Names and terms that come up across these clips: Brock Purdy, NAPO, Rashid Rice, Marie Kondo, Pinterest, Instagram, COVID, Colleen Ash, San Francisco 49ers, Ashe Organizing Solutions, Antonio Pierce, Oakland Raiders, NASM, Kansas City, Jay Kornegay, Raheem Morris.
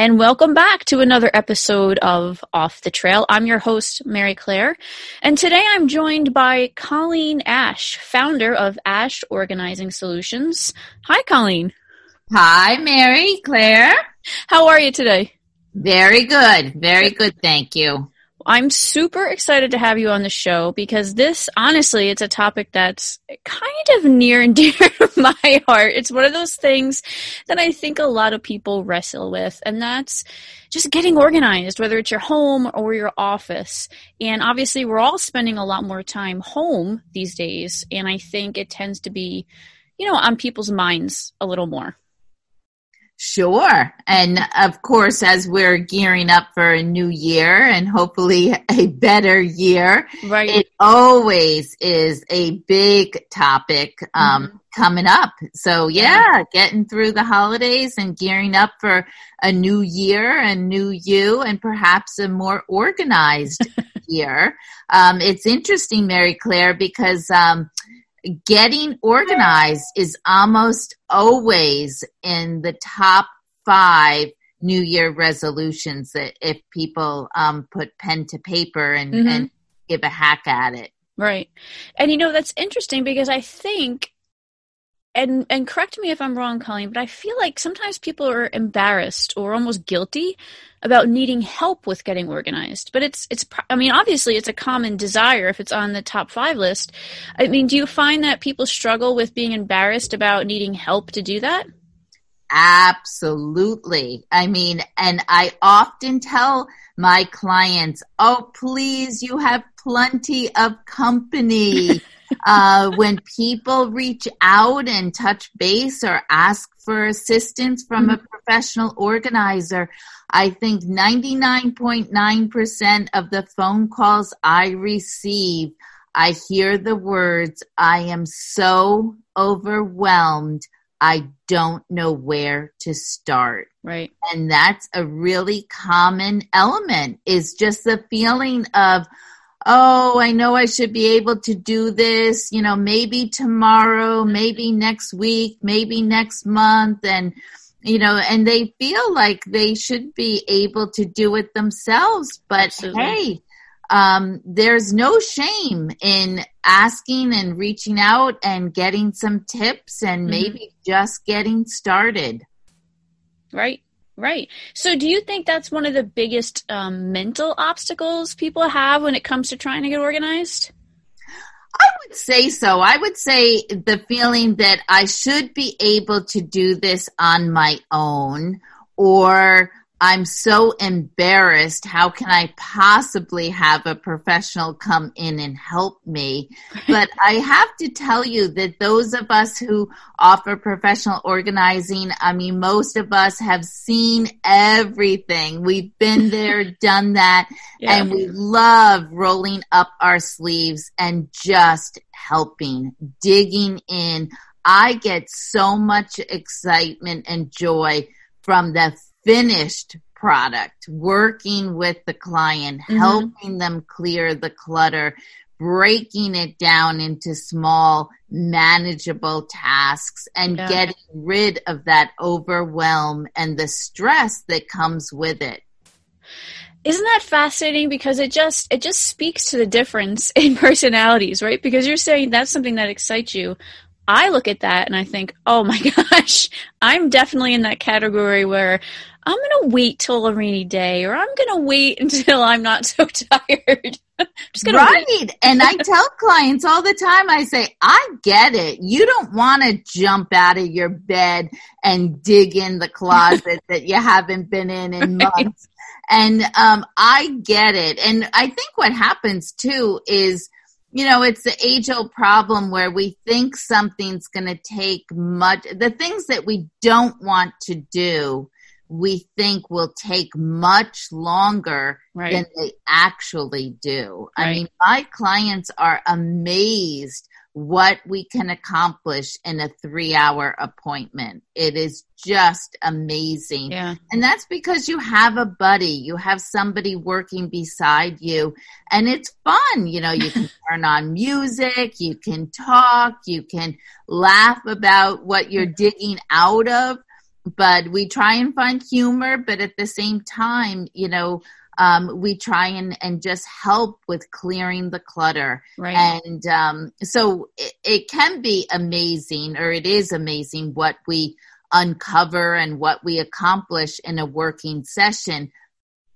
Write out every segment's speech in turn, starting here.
And welcome back to another episode of Off the Trail. I'm your host, Mary Claire, and today I'm joined by Colleen Ash, founder of Ashe Organizing Solutions. Hi, Colleen. Hi, Mary Claire. How are you today? Very good. Very good, thank you. I'm super excited to have you on the show because this, honestly, it's a topic that's kind of near and dear to my heart. It's one of those things that I think a lot of people wrestle with, and that's just getting organized, whether it's your home or your office. And obviously, we're all spending a lot more time home these days, and I think it tends to be, on people's minds a little more. Sure. And of course, as we're gearing up for a new year and hopefully a better year, right. It always is a big topic coming up. So yeah, getting through the holidays and gearing up for a new year and new you and perhaps a more organized year. It's interesting, Mary Claire, because getting organized is almost always in the top 5 New Year resolutions that if people put pen to paper and give a hack at it. Right. And that's interesting because I think, and correct me if I'm wrong, Colleen, but I feel like sometimes people are embarrassed or almost guilty about needing help with getting organized. But obviously it's a common desire if it's on the top 5 list. I mean, do you find that people struggle with being embarrassed about needing help to do that? Absolutely. I mean, and I often tell my clients, oh, please, you have plenty of company. When people reach out and touch base or ask for assistance from a professional organizer, I think 99.9% of the phone calls I receive, I hear the words, I am so overwhelmed, I don't know where to start. Right. And that's a really common element, is just the feeling of, oh, I know I should be able to do this, maybe tomorrow, maybe next week, maybe next month. And, and they feel like they should be able to do it themselves. But absolutely. Hey, there's no shame in asking and reaching out and getting some tips and maybe just getting started. Right. Right. So do you think that's one of the biggest mental obstacles people have when it comes to trying to get organized? I would say so. I would say the feeling that I should be able to do this on my own, or I'm so embarrassed, how can I possibly have a professional come in and help me? But I have to tell you that those of us who offer professional organizing, I mean, most of us have seen everything. We've been there, done that, and we love rolling up our sleeves and just helping, digging in. I get so much excitement and joy from the finished product, working with the client, helping them clear the clutter, breaking it down into small, manageable tasks, and getting rid of that overwhelm and the stress that comes with it. Isn't that fascinating? Because it just speaks to the difference in personalities, right? Because you're saying that's something that excites you. I look at that and I think, oh my gosh, I'm definitely in that category where I'm going to wait till a rainy day, or I'm going to wait until I'm not so tired. Just gonna wait. And I tell clients all the time, I say, I get it. You don't want to jump out of your bed and dig in the closet that you haven't been in months. And I get it. And I think what happens too is, it's the age-old problem where we think something's going to take much. The things that we don't want to do, we think will take much longer than they actually do. Right. I mean, my clients are amazed what we can accomplish in a 3-hour appointment. It is just amazing. Yeah. And that's because you have a buddy, you have somebody working beside you, and it's fun. You can turn on music, you can talk, you can laugh about what you're digging out of. But we try and find humor, but at the same time, you know, we try and just help with clearing the clutter. Right. And so it can be amazing, or it is amazing what we uncover and what we accomplish in a working session.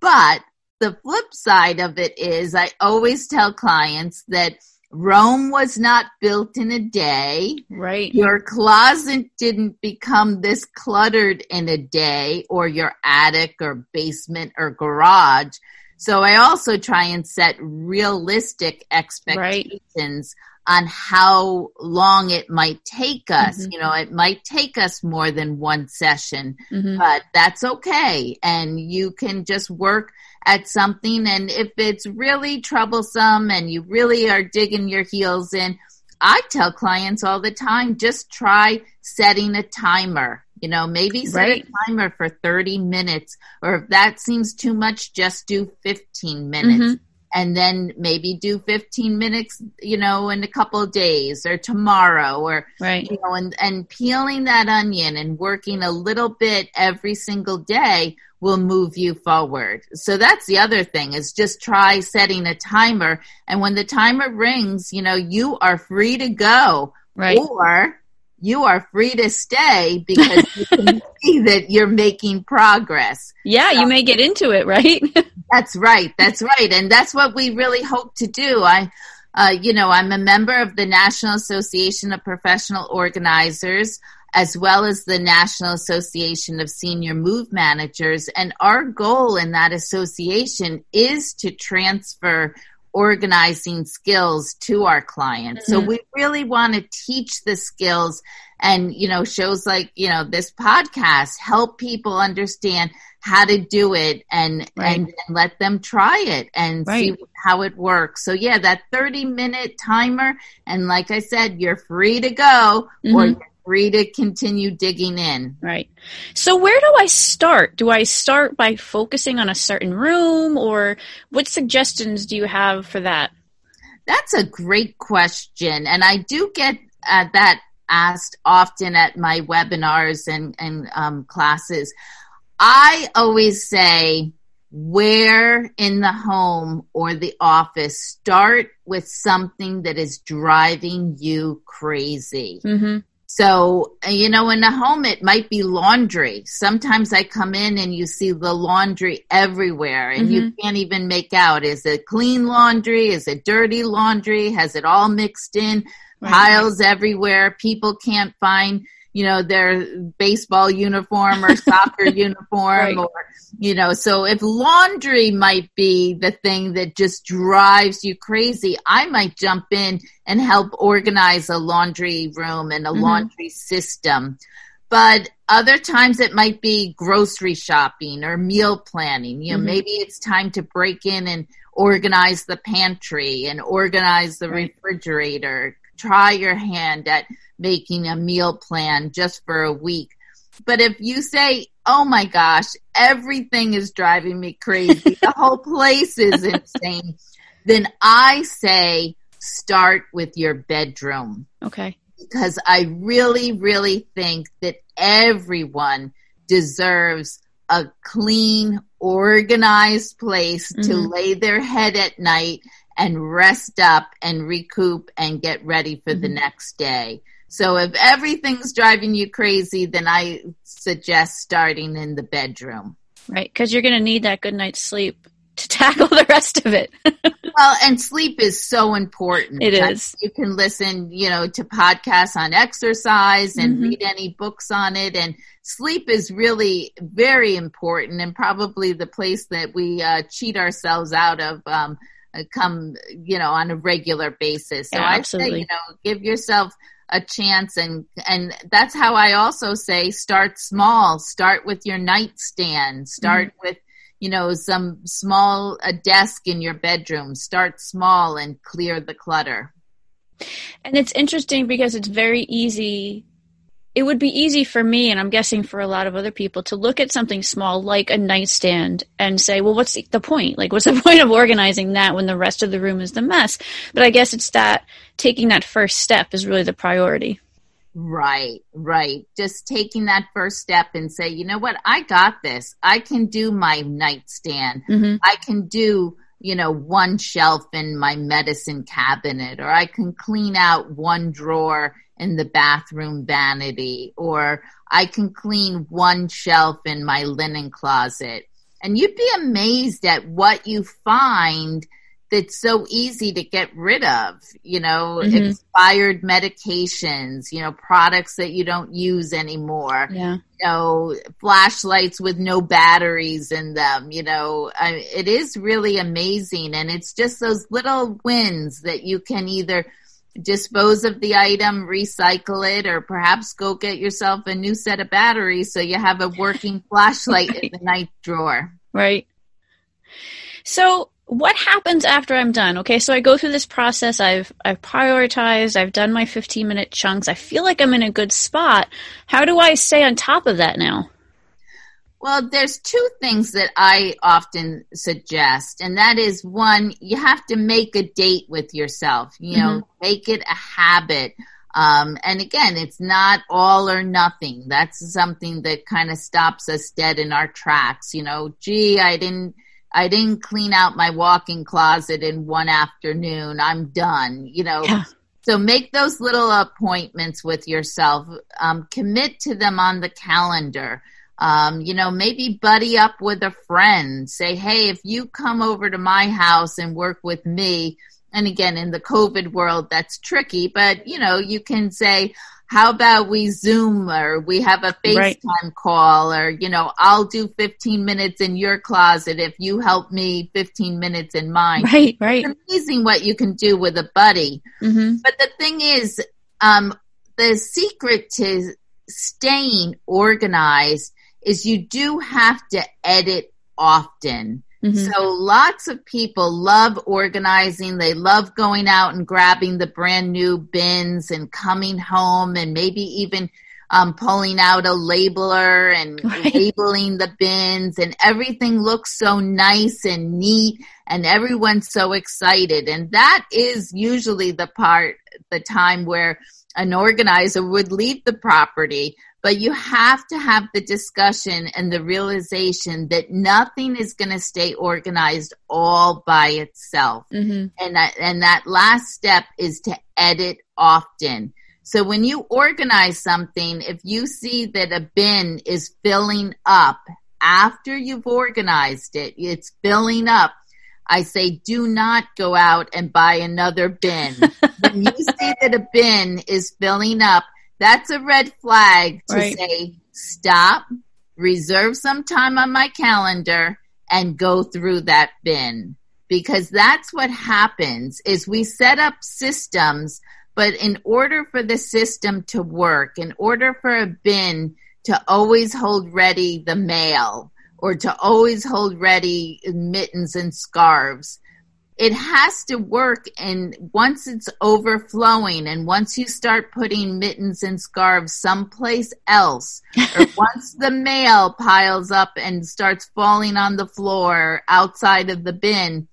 But the flip side of it is I always tell clients that Rome was not built in a day. Right. Your closet didn't become this cluttered in a day, or your attic or basement or garage. So I also try and set realistic expectations on how long it might take us. Mm-hmm. You know, it might take us more than one session, but that's okay. And you can just work at something. And if it's really troublesome and you really are digging your heels in, I tell clients all the time, just try setting a timer, you know, maybe set a timer for 30 minutes, or if that seems too much, just do 15 minutes. And then maybe do 15 minutes, you know, in a couple of days or tomorrow, or, you know, and peeling that onion and working a little bit every single day will move you forward. So that's the other thing, is just try setting a timer. And when the timer rings, you know, you are free to go, or you are free to stay, because you can see that you're making progress. Yeah, you may get into it, right? That's right. That's right. And that's what we really hope to do. I'm a member of the National Association of Professional Organizers, as well as the National Association of Senior Move Managers. And our goal in that association is to transfer organizing skills to our clients. So we really want to teach the skills, and, you know, shows like, you know, this podcast help people understand how to do it and let them try it and see how it works. So yeah, that 30-minute timer. And like I said, you're free to go or you're free to continue digging in. Right. So where do I start? Do I start by focusing on a certain room, or what suggestions do you have for that? That's a great question. And I do get that asked often at my webinars and classes. I always say, where in the home or the office, start with something that is driving you crazy. So, you know, in the home, it might be laundry. Sometimes I come in and you see the laundry everywhere, and you can't even make out. Is it clean laundry? Is it dirty laundry? Has it all mixed in? Piles everywhere. People can't find, you know, their baseball uniform or soccer uniform, or, you know, so if laundry might be the thing that just drives you crazy, I might jump in and help organize a laundry room and a laundry system. But other times it might be grocery shopping or meal planning. You know, maybe it's time to break in and organize the pantry and organize the refrigerator. Try your hand at making a meal plan just for a week. But if you say, oh my gosh, everything is driving me crazy, the whole place is insane, then I say start with your bedroom. Okay. Because I really, really think that everyone deserves a clean, organized place to lay their head at night and rest up and recoup and get ready for the next day. So if everything's driving you crazy, then I suggest starting in the bedroom. Right, because you're going to need that good night's sleep to tackle the rest of it. Well, and sleep is so important. It is. You can listen, you know, to podcasts on exercise and read any books on it. And sleep is really very important, and probably the place that we cheat ourselves out of come, you know, on a regular basis. So I say, you know, give yourself a chance. And that's how I also say, start small, start with your nightstand, start with, you know, some small, a desk in your bedroom, start small and clear the clutter. And it's interesting because it's very easy. It would be easy for me, and I'm guessing for a lot of other people, to look at something small like a nightstand and say, well, what's the point? Like, what's the point of organizing that when the rest of the room is the mess? But I guess it's that taking that first step is really the priority. Right. Just taking that first step and say, you know what? I got this. I can do my nightstand. Mm-hmm. I can do, you know, one shelf in my medicine cabinet, or I can clean out one drawer in the bathroom vanity, or I can clean one shelf in my linen closet. And you'd be amazed at what you find that's so easy to get rid of, you know, mm-hmm. expired medications, you know, products that you don't use anymore, yeah. you know, flashlights with no batteries in them, you know, it is really amazing. And it's just those little wins that you can either dispose of the item, recycle it, or perhaps go get yourself a new set of batteries so you have a working flashlight right. in the night drawer. Right. So what happens after I'm done? Okay, so I go through this process. I've prioritized. I've done my 15-minute chunks. I feel like I'm in a good spot. How do I stay on top of that now? Well, there's two things that I often suggest, and that is, one, you have to make a date with yourself, you know, mm-hmm. make it a habit. And again, it's not all or nothing. That's something that kind of stops us dead in our tracks. You know, gee, I didn't clean out my walk-in closet in one afternoon. I'm done, you know. Yeah. So make those little appointments with yourself. Commit to them on the calendar. You know, maybe buddy up with a friend. Say, hey, if you come over to my house and work with me, and again, in the COVID world, that's tricky, but, you know, you can say, how about we Zoom, or we have a FaceTime right. call, or, you know, I'll do 15 minutes in your closet if you help me 15 minutes in mine. Right. It's amazing what you can do with a buddy. Mm-hmm. But the thing is, the secret to staying organized is you do have to edit often. Mm-hmm. So lots of people love organizing. They love going out and grabbing the brand new bins and coming home and maybe even pulling out a labeler and right. labeling the bins, and everything looks so nice and neat and everyone's so excited. And that is usually the time where an organizer would leave the property. But you have to have the discussion and the realization that nothing is going to stay organized all by itself. Mm-hmm. And that last step is to edit often. So when you organize something, if you see that a bin is filling up after you've organized it, it's filling up, I say, do not go out and buy another bin. When you see that a bin is filling up, that's a red flag to right. say, stop, reserve some time on my calendar, and go through that bin. Because that's what happens, is we set up systems, but in order for the system to work, in order for a bin to always hold ready the mail, or to always hold ready mittens and scarves, it has to work. And once it's overflowing, and once you start putting mittens and scarves someplace else, or once the mail piles up and starts falling on the floor outside of the bin,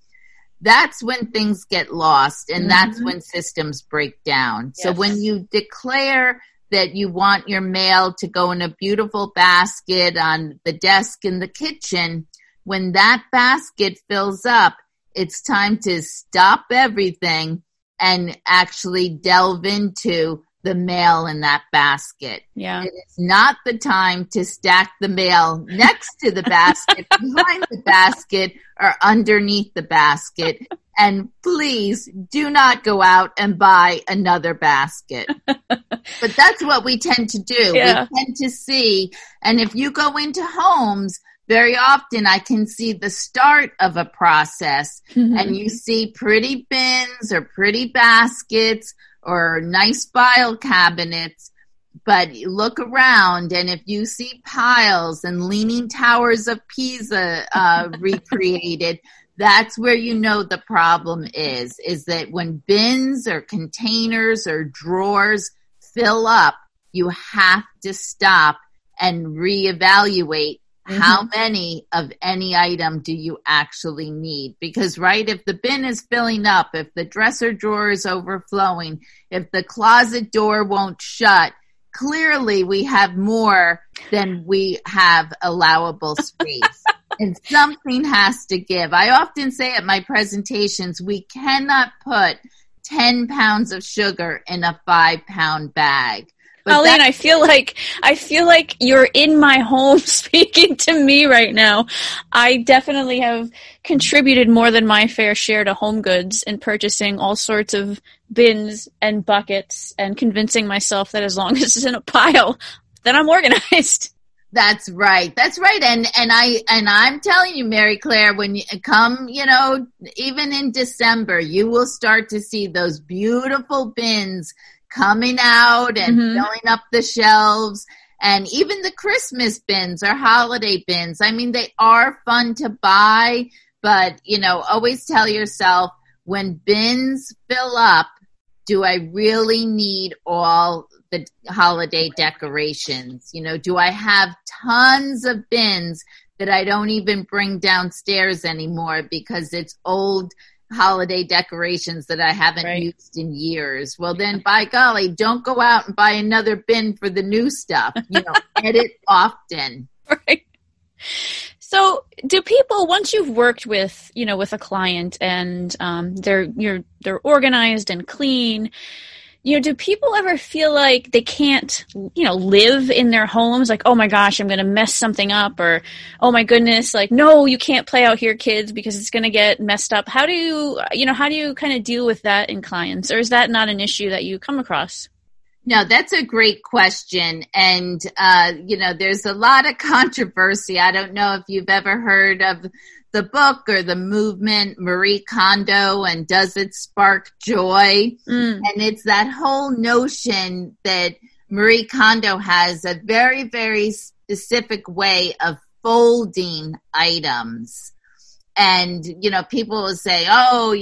that's when things get lost, and mm-hmm. that's when systems break down. Yes. So when you declare that you want your mail to go in a beautiful basket on the desk in the kitchen, when that basket fills up, it's time to stop everything and actually delve into the mail in that basket. Yeah. It's not the time to stack the mail next to the basket, behind the basket, or underneath the basket. And please do not go out and buy another basket. But that's what we tend to do. Yeah. We tend to see, and if you go into homes, very often I can see the start of a process, mm-hmm. and you see pretty bins or pretty baskets or nice file cabinets, but look around, and if you see piles and leaning towers of Pisa recreated, that's where you know the problem is that when bins or containers or drawers fill up, you have to stop and reevaluate. Mm-hmm. How many of any item do you actually need? Because, right, if the bin is filling up, if the dresser drawer is overflowing, if the closet door won't shut, clearly we have more than we have allowable space. And something has to give. I often say at my presentations, we cannot put 10 pounds of sugar in a 5-pound bag. Colleen, I feel like you're in my home speaking to me right now. I definitely have contributed more than my fair share to Home Goods and purchasing all sorts of bins and buckets and convincing myself that as long as it's in a pile, then I'm organized. That's right. That's right. And I'm telling you, Mary Claire, when you come, even in December, you will start to see those beautiful bins coming out and filling up the shelves, and even the Christmas bins or holiday bins. I mean, they are fun to buy, but, always tell yourself, when bins fill up, do I really need all the holiday decorations? Do I have tons of bins that I don't even bring downstairs anymore because it's old holiday decorations that I haven't used in years? Well, then, by golly, don't go out and buy another bin for the new stuff. Edit often. Right. So do people, once you've worked with a client and they're organized and clean, do people ever feel like they can't, live in their homes? Like, oh my gosh, I'm going to mess something up, or, oh my goodness, like, no, you can't play out here, kids, because it's going to get messed up. How do you kind of deal with that in clients, or is that not an issue that you come across? No, that's a great question. And, there's a lot of controversy. I don't know if you've ever heard of the book or the movement Marie Kondo and Does It Spark Joy? And it's that whole notion that Marie Kondo has a very, very specific way of folding items. And, people will say, oh,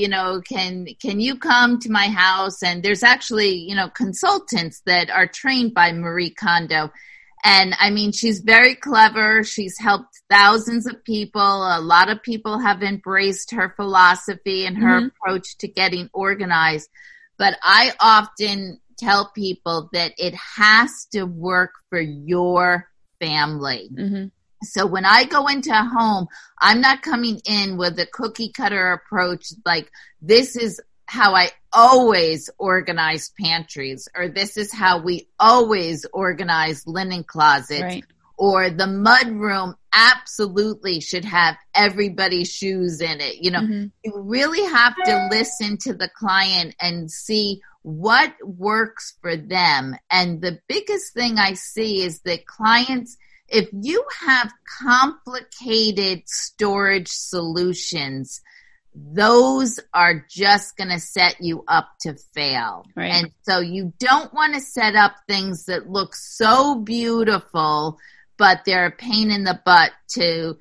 can you come to my house? And there's actually, consultants that are trained by Marie Kondo. And I mean, she's very clever. She's helped thousands of people. A lot of people have embraced her philosophy and her approach to getting organized. But I often tell people that it has to work for your family. So when I go into a home, I'm not coming in with a cookie cutter approach like, this is how I always organize pantries, or this is how we always organize linen closets, or the mud room absolutely should have everybody's shoes in it. You really have to listen to the client and see what works for them. And the biggest thing I see is that clients, if you have complicated storage solutions, those are just going to set you up to fail. And so you don't want to set up things that look so beautiful, but they're a pain in the butt to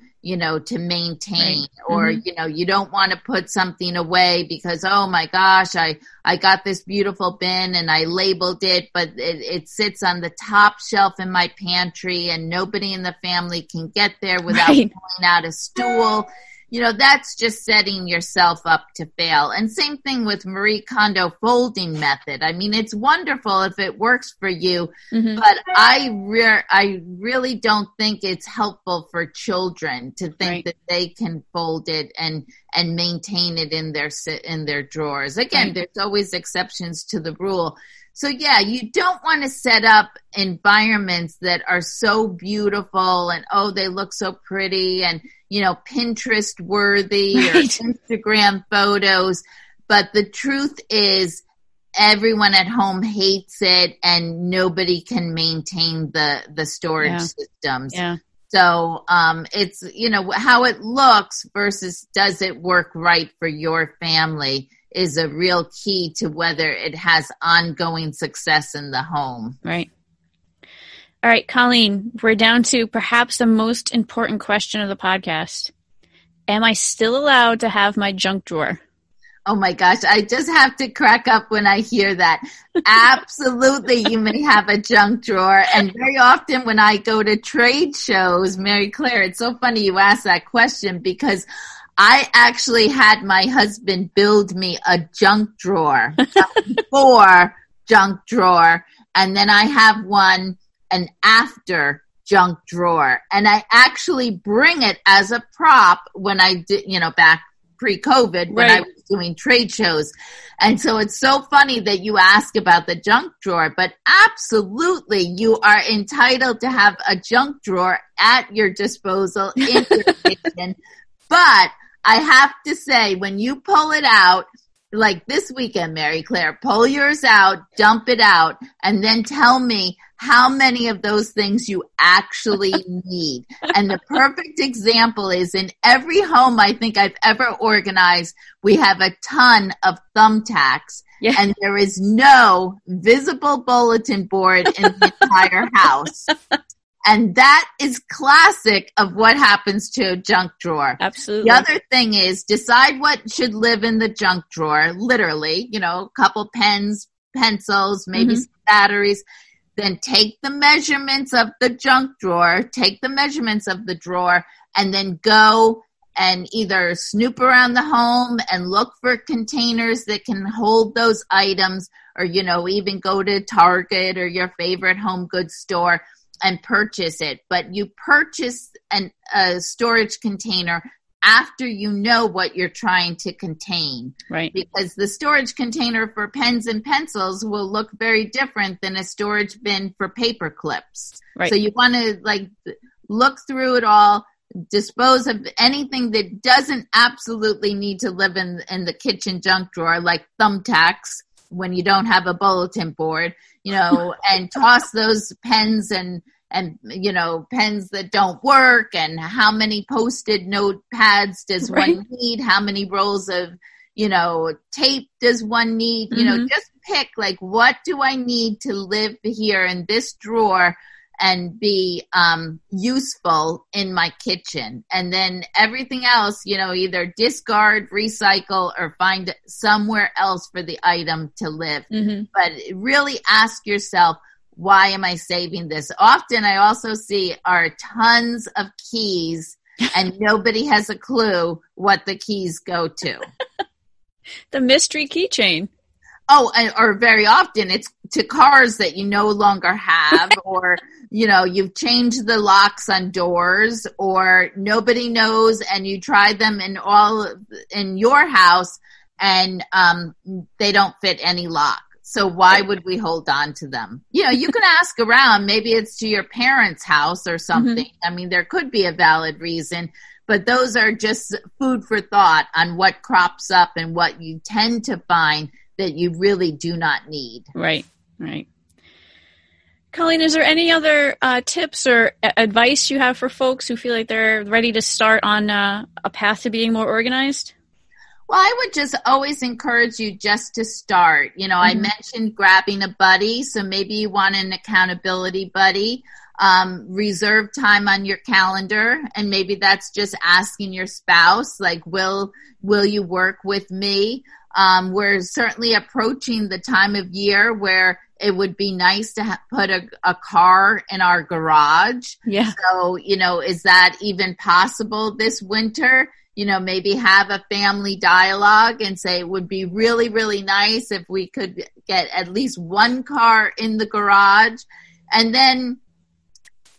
maintain, or, you don't want to put something away because, oh my gosh, I got this beautiful bin and I labeled it, but it sits on the top shelf in my pantry and nobody in the family can get there without pulling out a stool. That's just setting yourself up to fail. And same thing with Marie Kondo folding method. I mean, it's wonderful if it works for you, but I really don't think it's helpful for children to think that they can fold it and maintain it in their drawers. Again, there's always exceptions to the rule. So yeah, you don't want to set up environments that are so beautiful and, oh, they look so pretty and, Pinterest worthy or Instagram photos. But the truth is everyone at home hates it and nobody can maintain the storage systems. So it's, how it looks versus does it work right for your family is a real key to whether it has ongoing success in the home. Right. All right, Colleen, we're down to perhaps the most important question of the podcast. Am I still allowed to have my junk drawer? Oh my gosh, I just have to crack up when I hear that. Absolutely, you may have a junk drawer. And very often when I go to trade shows, Mary Claire, it's so funny you ask that question because I actually had my husband build me a junk drawer, a junk drawer. And then I have one, an after junk drawer. And I actually bring it as a prop when I did, you know, back pre-COVID when I was doing trade shows. And so it's so funny that you ask about the junk drawer, but absolutely you are entitled to have a junk drawer at your disposal in your kitchen. But I have to say, when you pull it out, like this weekend, Mary Claire, pull yours out, dump it out, and then tell me how many of those things you actually need. And the perfect example is in every home I think I've ever organized, we have a ton of thumbtacks. Yeah. And there is no visible bulletin board in the entire house. And that is classic of what happens to a junk drawer. Absolutely. The other thing is decide what should live in the junk drawer, literally, you know, a couple pens, pencils, maybe some batteries. Then take the measurements of the junk drawer, take the measurements of the drawer, and then go and either snoop around the home and look for containers that can hold those items, or, you know, even go to Target or your favorite home goods store and purchase it. But you purchase a storage container after you know what you're trying to contain. Right. Because the storage container for pens and pencils will look very different than a storage bin for paper clips. Right. So you want to like look through it all, dispose of anything that doesn't absolutely need to live in the kitchen junk drawer, like thumbtacks when you don't have a bulletin board, you know, and toss those pens and, you know, pens that don't work, and how many Post-it note pads does one need? How many rolls of, you know, tape does one need? You know, just pick like, what do I need to live here in this drawer and be useful in my kitchen? And then everything else, you know, either discard, recycle, or find somewhere else for the item to live. But really ask yourself, why am I saving this? Often I also see are tons of keys and nobody has a clue what the keys go to. The mystery keychain. Oh, or very often it's to cars that you no longer have, or, you know, you've changed the locks on doors, or nobody knows and you try them in all in your house and they don't fit any lock. So why would we hold on to them? You know, you can ask around. Maybe it's to your parents' house or something. I mean, there could be a valid reason, but those are just food for thought on what crops up and what you tend to find that you really do not need. Right, right. Colleen, is there any other tips or advice you have for folks who feel like they're ready to start on a path to being more organized? Well, I would just always encourage you just to start. You know, I mentioned grabbing a buddy, so maybe you want an accountability buddy. Reserve time on your calendar, and maybe that's just asking your spouse, like, will you work with me? We're certainly approaching the time of year where it would be nice to put a car in our garage. Yeah. So, you know, is that even possible this winter? You know, maybe have a family dialogue and say it would be really, really nice if we could get at least one car in the garage. And then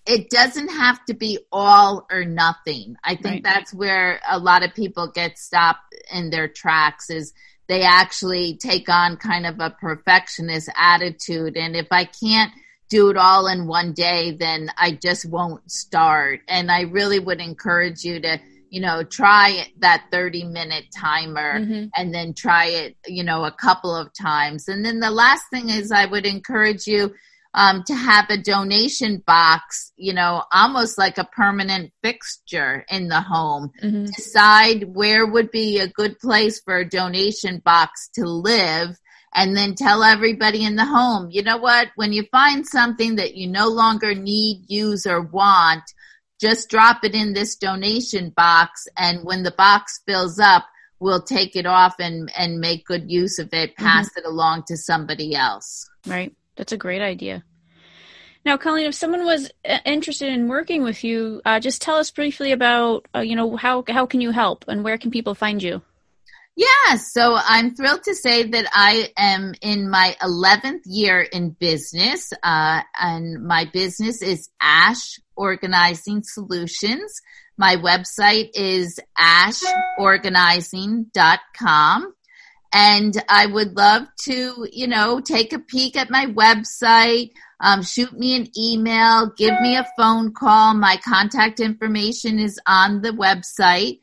it doesn't have to be all or nothing. I think that's where a lot of people get stopped in their tracks, is they actually take on kind of a perfectionist attitude. And if I can't do it all in one day, then I just won't start. And I really would encourage you to, you know, try that 30-minute timer and then try it, you know, a couple of times. And then the last thing is I would encourage you to have a donation box, you know, almost like a permanent fixture in the home. Decide where would be a good place for a donation box to live, and then tell everybody in the home, you know what, when you find something that you no longer need, use, or want, just drop it in this donation box, and when the box fills up, we'll take it off and make good use of it, pass it along to somebody else. Right. That's a great idea. Now, Colleen, if someone was interested in working with you, just tell us briefly about, you know, how can you help and where can people find you? Yeah, so I'm thrilled to say that I am in my 11th year in business, and my business is Ashe Organizing Solutions. My website is asheorganizing.com. And I would love to, you know, take a peek at my website, shoot me an email, give me a phone call. My contact information is on the website.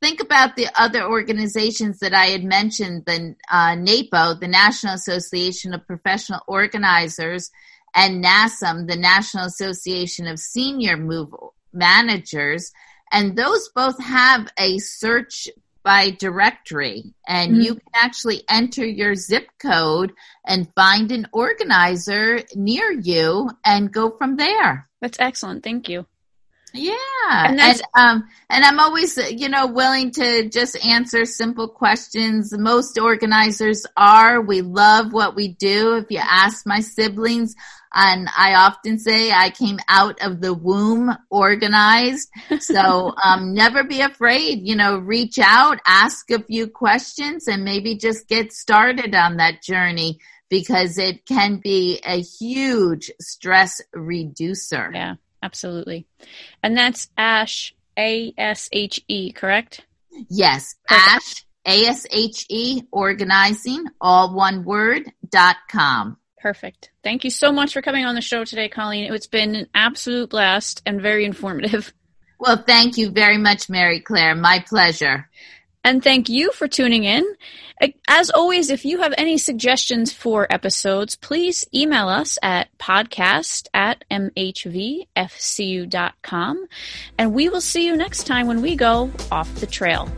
Think about the other organizations that I had mentioned, the NAPO, the National Association of Professional Organizers, and NASM, the National Association of Senior Move Managers. And those both have a search by directory, and you can actually enter your zip code and find an organizer near you and go from there. That's excellent. Thank you. Yeah. And I'm always, you know, willing to just answer simple questions. Most organizers are. We love what we do. If you ask my siblings, and I often say I came out of the womb organized. So never be afraid, you know, reach out, ask a few questions, and maybe just get started on that journey, because it can be a huge stress reducer. Yeah. Absolutely. And that's Ashe, A-S-H-E, correct? Yes. Perfect. Ashe, A-S-H-E, organizing, all one word, .com. Perfect. Thank you so much for coming on the show today, Colleen. It's been an absolute blast and very informative. Well, thank you very much, Mary Claire. My pleasure. And thank you for tuning in. As always, if you have any suggestions for episodes, please email us at podcast@mhvfcu.com. And we will see you next time when we go off the trail.